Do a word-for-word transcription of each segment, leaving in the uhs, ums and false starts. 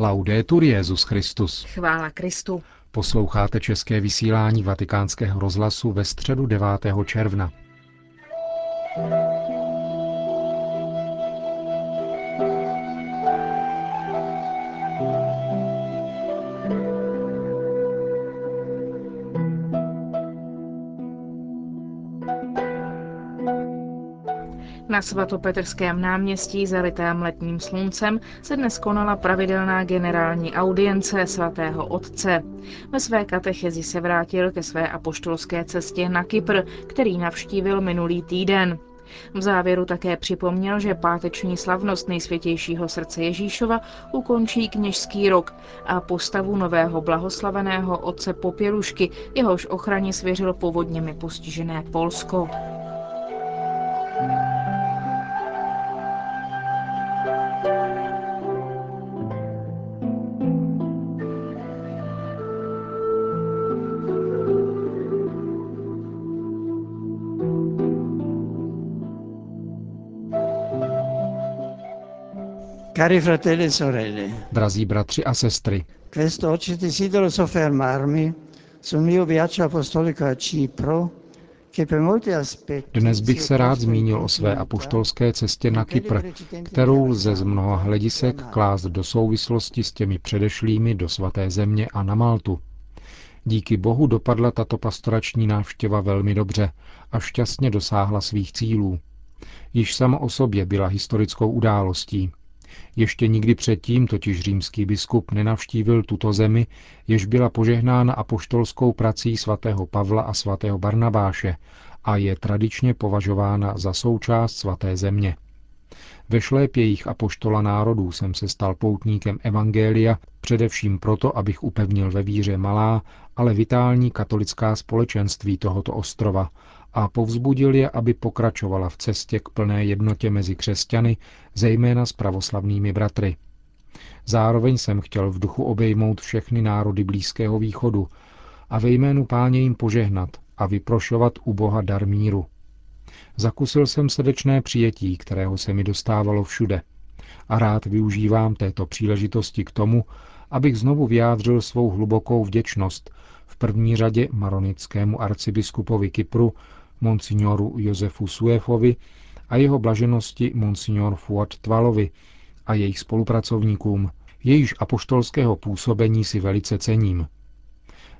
Laudetur Jesus Christus. Chvála Kristu. Posloucháte české vysílání Vatikánského rozhlasu ve středu devátého června. Na svatopetrském náměstí zalitém letním sluncem se dnes konala pravidelná generální audience svatého otce. Ve své katechezi se vrátil ke své apoštolské cestě na Kypr, který navštívil minulý týden. V závěru také připomněl, že páteční slavnost Nejsvětějšího srdce Ježíšova ukončí kněžský rok a postavu nového blahoslaveného otce Popělušky, jehož ochraně svěřil povodněmi postižené Polsko. Cari fratelli e sorelle. Drazí bratři a sestry. Quest'oggi desidero soffermarmi sul mio viaggio apostolico a Cipro. Dnes bych se rád zmínil o své apoštolské cestě na Kypr, kterou lze z mnoha hledisek klást do souvislosti s těmi předešlými do svaté země a na Maltu. Díky Bohu dopadla tato pastorační návštěva velmi dobře a šťastně dosáhla svých cílů. Již sama o sobě byla historickou událostí. Ještě nikdy předtím totiž římský biskup nenavštívil tuto zemi, jež byla požehnána apoštolskou prací svatého Pavla a svatého Barnabáše a je tradičně považována za součást svaté země. Ve šlépě jejich apoštola národů jsem se stal poutníkem evangelia, především proto, abych upevnil ve víře malá, ale vitální katolická společenství tohoto ostrova a povzbudil je, aby pokračovala v cestě k plné jednotě mezi křesťany, zejména s pravoslavnými bratry. Zároveň jsem chtěl v duchu obejmout všechny národy Blízkého východu a ve jménu Páně jim požehnat a vyprošovat u Boha dar míru. Zakusil jsem srdečné přijetí, kterého se mi dostávalo všude. A rád využívám této příležitosti k tomu, abych znovu vyjádřil svou hlubokou vděčnost v první řadě maronickému arcibiskupovi Kypru, monsignoru Josefu Suefovi a jeho blaženosti monsignor Fuad Tvalovi a jejich spolupracovníkům, jejichž apoštolského působení si velice cením.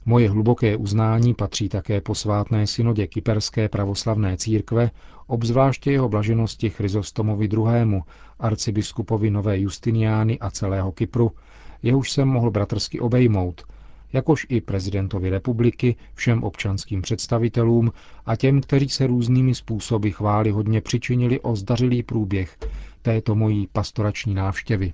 Moje hluboké uznání patří také posvátné synodě Kyperské pravoslavné církve, obzvláště jeho blaženosti Chryzostomovi druhému, arcibiskupovi Nové Justiniány a celého Kypru, jehož jsem mohl bratrsky obejmout, jakož i prezidentovi republiky, všem občanským představitelům a těm, kteří se různými způsoby chvályhodně přičinili o zdařilý průběh této mojí pastorační návštěvy.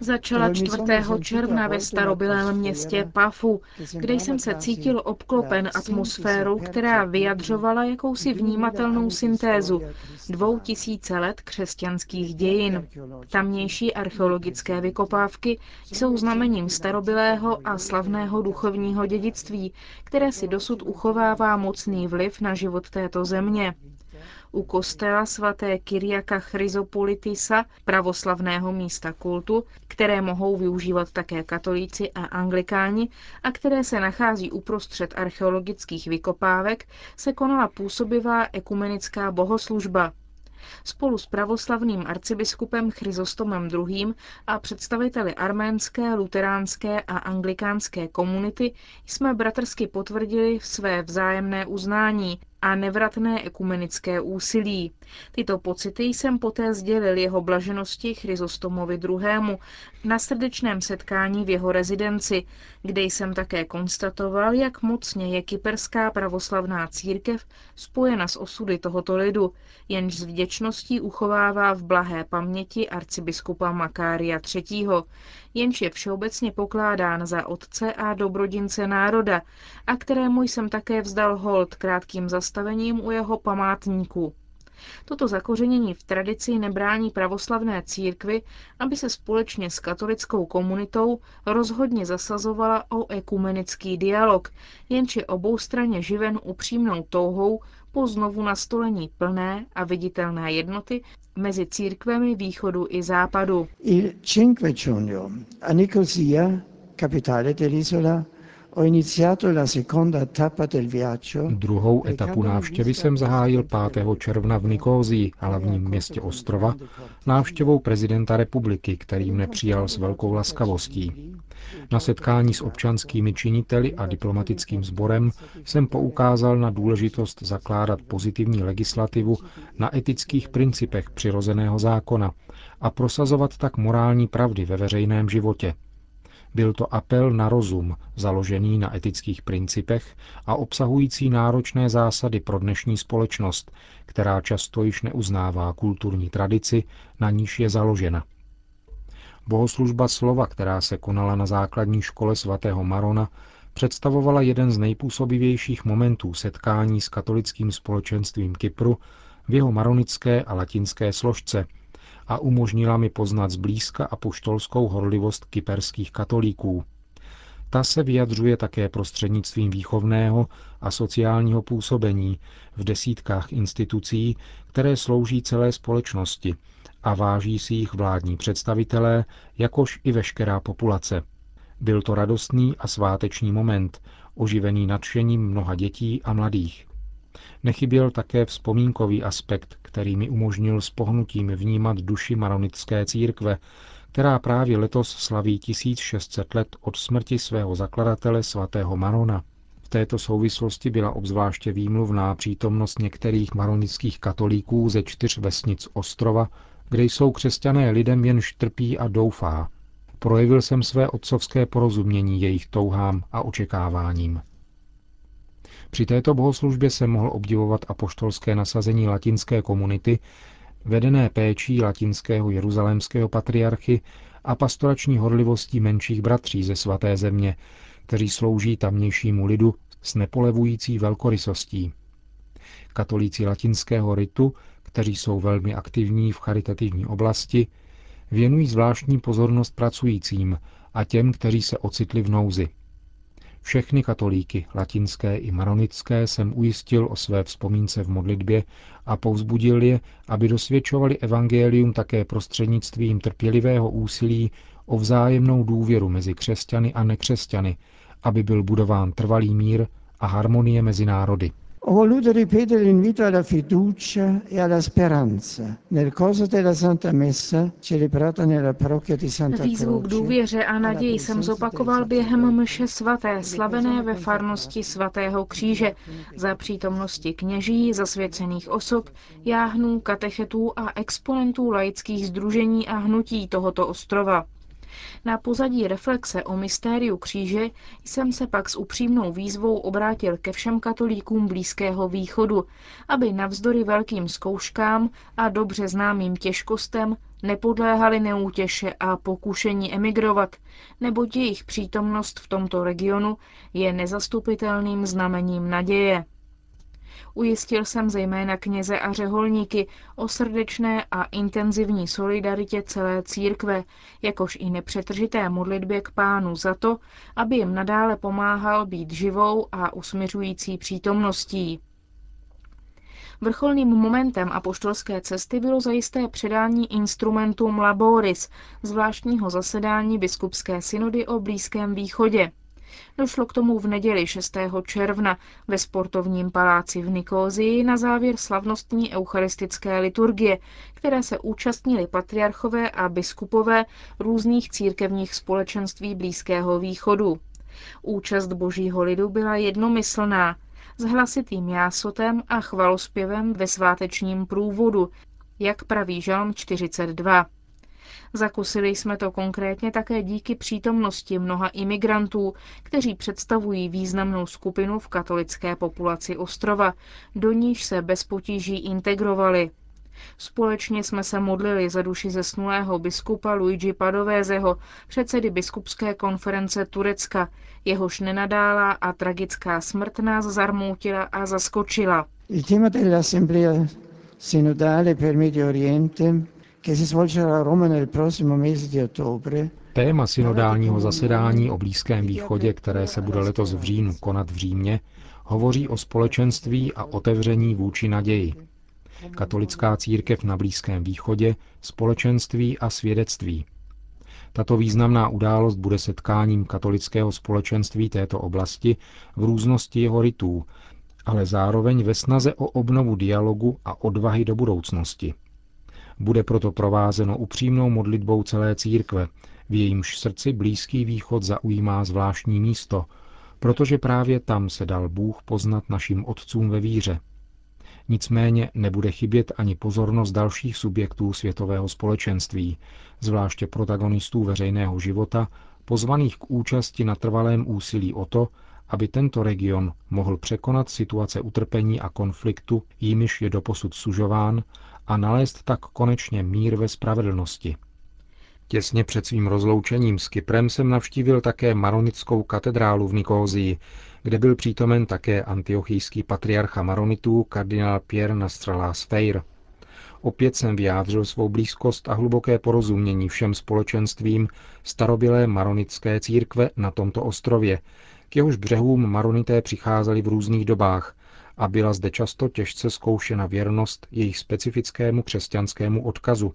Začala čtvrtého června ve starobylém městě Pafu, kde jsem se cítil obklopen atmosférou, která vyjadřovala jakousi vnímatelnou syntézu dvou tisíce let křesťanských dějin. Tamnější archeologické vykopávky jsou znamením starobylého a slavného duchovního dědictví, které si dosud uchovává mocný vliv na život této země. U kostela svaté Kyriaka Chrysopolitisa, pravoslavného místa kultu, které mohou využívat také katolíci a anglikáni a které se nachází uprostřed archeologických vykopávek, se konala působivá ekumenická bohoslužba. Spolu s pravoslavným arcibiskupem Chryzostomem druhým. A představiteli arménské, luteránské a anglikánské komunity jsme bratrsky potvrdili své vzájemné uznání a nevratné ekumenické úsilí. Tyto pocity jsem poté sdělil jeho blaženosti Chryzostomovi druhému. Na srdečném setkání v jeho rezidenci, kde jsem také konstatoval, jak mocně je kyperská pravoslavná církev spojena s osudy tohoto lidu, jenž s vděčností uchovává v blahé paměti arcibiskupa Makária třetího., jenž je všeobecně pokládán za otce a dobrodince národa, a kterému jsem také vzdal hold krátkým zastavením u jeho památníku. Toto zakořenění v tradici nebrání pravoslavné církvi, aby se společně s katolickou komunitou rozhodně zasazovala o ekumenický dialog, jenž je oboustranně živen upřímnou touhou po znovu nastolení plné a viditelné jednoty mezi církvemi východu i západu. Il cinque giugno a Nicosia, capitale dell'isola, druhou etapu návštěvy jsem zahájil pátého června v Nikózii, hlavním městě ostrova, návštěvou prezidenta republiky, který mne přijal s velkou laskavostí. Na setkání s občanskými činiteli a diplomatickým sborem jsem poukázal na důležitost zakládat pozitivní legislativu na etických principech přirozeného zákona a prosazovat tak morální pravdy ve veřejném životě. Byl to apel na rozum, založený na etických principech a obsahující náročné zásady pro dnešní společnost, která často již neuznává kulturní tradici, na níž je založena. Bohoslužba slova, která se konala na základní škole svatého Marona, představovala jeden z nejpůsobivějších momentů setkání s katolickým společenstvím Kypru v jeho maronické a latinské složce, a umožnila mi poznat zblízka apoštolskou horlivost kyperských katolíků. Ta se vyjadřuje také prostřednictvím výchovného a sociálního působení v desítkách institucí, které slouží celé společnosti a váží si jich vládní představitelé, jakož i veškerá populace. Byl to radostný a sváteční moment, oživený nadšením mnoha dětí a mladých. Nechyběl také vzpomínkový aspekt, který mi umožnil s pohnutím vnímat duši maronické církve, která právě letos slaví tisíc šest set let od smrti svého zakladatele svatého Marona. V této souvislosti byla obzvláště výmluvná přítomnost některých maronických katolíků ze čtyř vesnic ostrova, kde jsou křesťané lidem, jenž trpí a doufá. Projevil jsem své otcovské porozumění jejich touhám a očekáváním. Při této bohoslužbě se mohl obdivovat apoštolské nasazení latinské komunity, vedené péčí latinského jeruzalémského patriarchy a pastorační horlivostí menších bratří ze svaté země, kteří slouží tamnějšímu lidu s nepolevující velkorysostí. Katolíci latinského ritu, kteří jsou velmi aktivní v charitativní oblasti, věnují zvláštní pozornost pracujícím a těm, kteří se ocitli v nouzi. Všechny katolíky, latinské i maronické, jsem ujistil o své vzpomínce v modlitbě a povzbudil je, aby dosvědčovali evangelium také prostřednictvím trpělivého úsilí o vzájemnou důvěru mezi křesťany a nekřesťany, aby byl budován trvalý mír a harmonie mezi národy. Ho voluto ripetere l'invito alla fiducia e alla speranza nel corso della Santa Messa celebrata nella parrocchia di Santa Croce. Výzvu k důvěře a naději jsem zopakoval během mše svaté slavené ve farnosti svatého Kříže za přítomnosti kněží, zasvěcených osob, jáhnů, katechetů a exponentů laických sdružení a hnutí tohoto ostrova. Na pozadí reflexe o mystériu kříže jsem se pak s upřímnou výzvou obrátil ke všem katolíkům Blízkého východu, aby navzdory velkým zkouškám a dobře známým těžkostem nepodléhali neútěše a pokušení emigrovat, neboť jejich přítomnost v tomto regionu je nezastupitelným znamením naděje. Ujistil jsem zejména kněze a řeholníky o srdečné a intenzivní solidaritě celé církve, jakož i nepřetržité modlitbě k Pánu za to, aby jim nadále pomáhal být živou a usmiřující přítomností. Vrcholným momentem apoštolské cesty bylo zajisté předání Instrumentum Laboris, zvláštního zasedání biskupské synody o Blízkém východě. Došlo k tomu v neděli šestého června ve sportovním paláci v Nikózii na závěr slavnostní eucharistické liturgie, které se účastnili patriarchové a biskupové různých církevních společenství Blízkého východu. Účast božího lidu byla jednomyslná, s hlasitým jásotem a chvalospěvem ve svátečním průvodu, jak praví žalm čtyřicet dva. Zakusili jsme to konkrétně také díky přítomnosti mnoha imigrantů, kteří představují významnou skupinu v katolické populaci ostrova, do níž se bez potíží integrovali. Společně jsme se modlili za duši zesnulého biskupa Luigi Padovézeho, předsedy biskupské konference Turecka, jehož nenadálá a tragická smrt nás zarmoutila a zaskočila. sinodale per Medio Oriente che si svolgerà a Roma nel prossimo mese di ottobre. Téma synodálního zasedání o Blízkém východě, které se bude letos v říjnu konat v Římě, hovoří o společenství a otevření vůči naději. Katolická církev na Blízkém východě, společenství a svědectví. Tato významná událost bude setkáním katolického společenství této oblasti v různosti jeho rytů, ale zároveň ve snaze o obnovu dialogu a odvahy do budoucnosti. Bude proto provázeno upřímnou modlitbou celé církve, v jejímž srdci Blízký východ zaujímá zvláštní místo, protože právě tam se dal Bůh poznat našim otcům ve víře. Nicméně nebude chybět ani pozornost dalších subjektů světového společenství, zvláště protagonistů veřejného života, pozvaných k účasti na trvalém úsilí o to, aby tento region mohl překonat situace utrpení a konfliktu, jimiž je doposud sužován, a nalézt tak konečně mír ve spravedlnosti. Těsně před svým rozloučením s Kyprem jsem navštívil také maronickou katedrálu v Nikózii, kde byl přítomen také antiochijský patriarcha maronitů kardinál Pierre Nasrallah Sfeir. Opět jsem vyjádřil svou blízkost a hluboké porozumění všem společenstvím starobylé maronické církve na tomto ostrově, k jehož břehům maronité přicházeli v různých dobách a byla zde často těžce zkoušena věrnost jejich specifickému křesťanskému odkazu.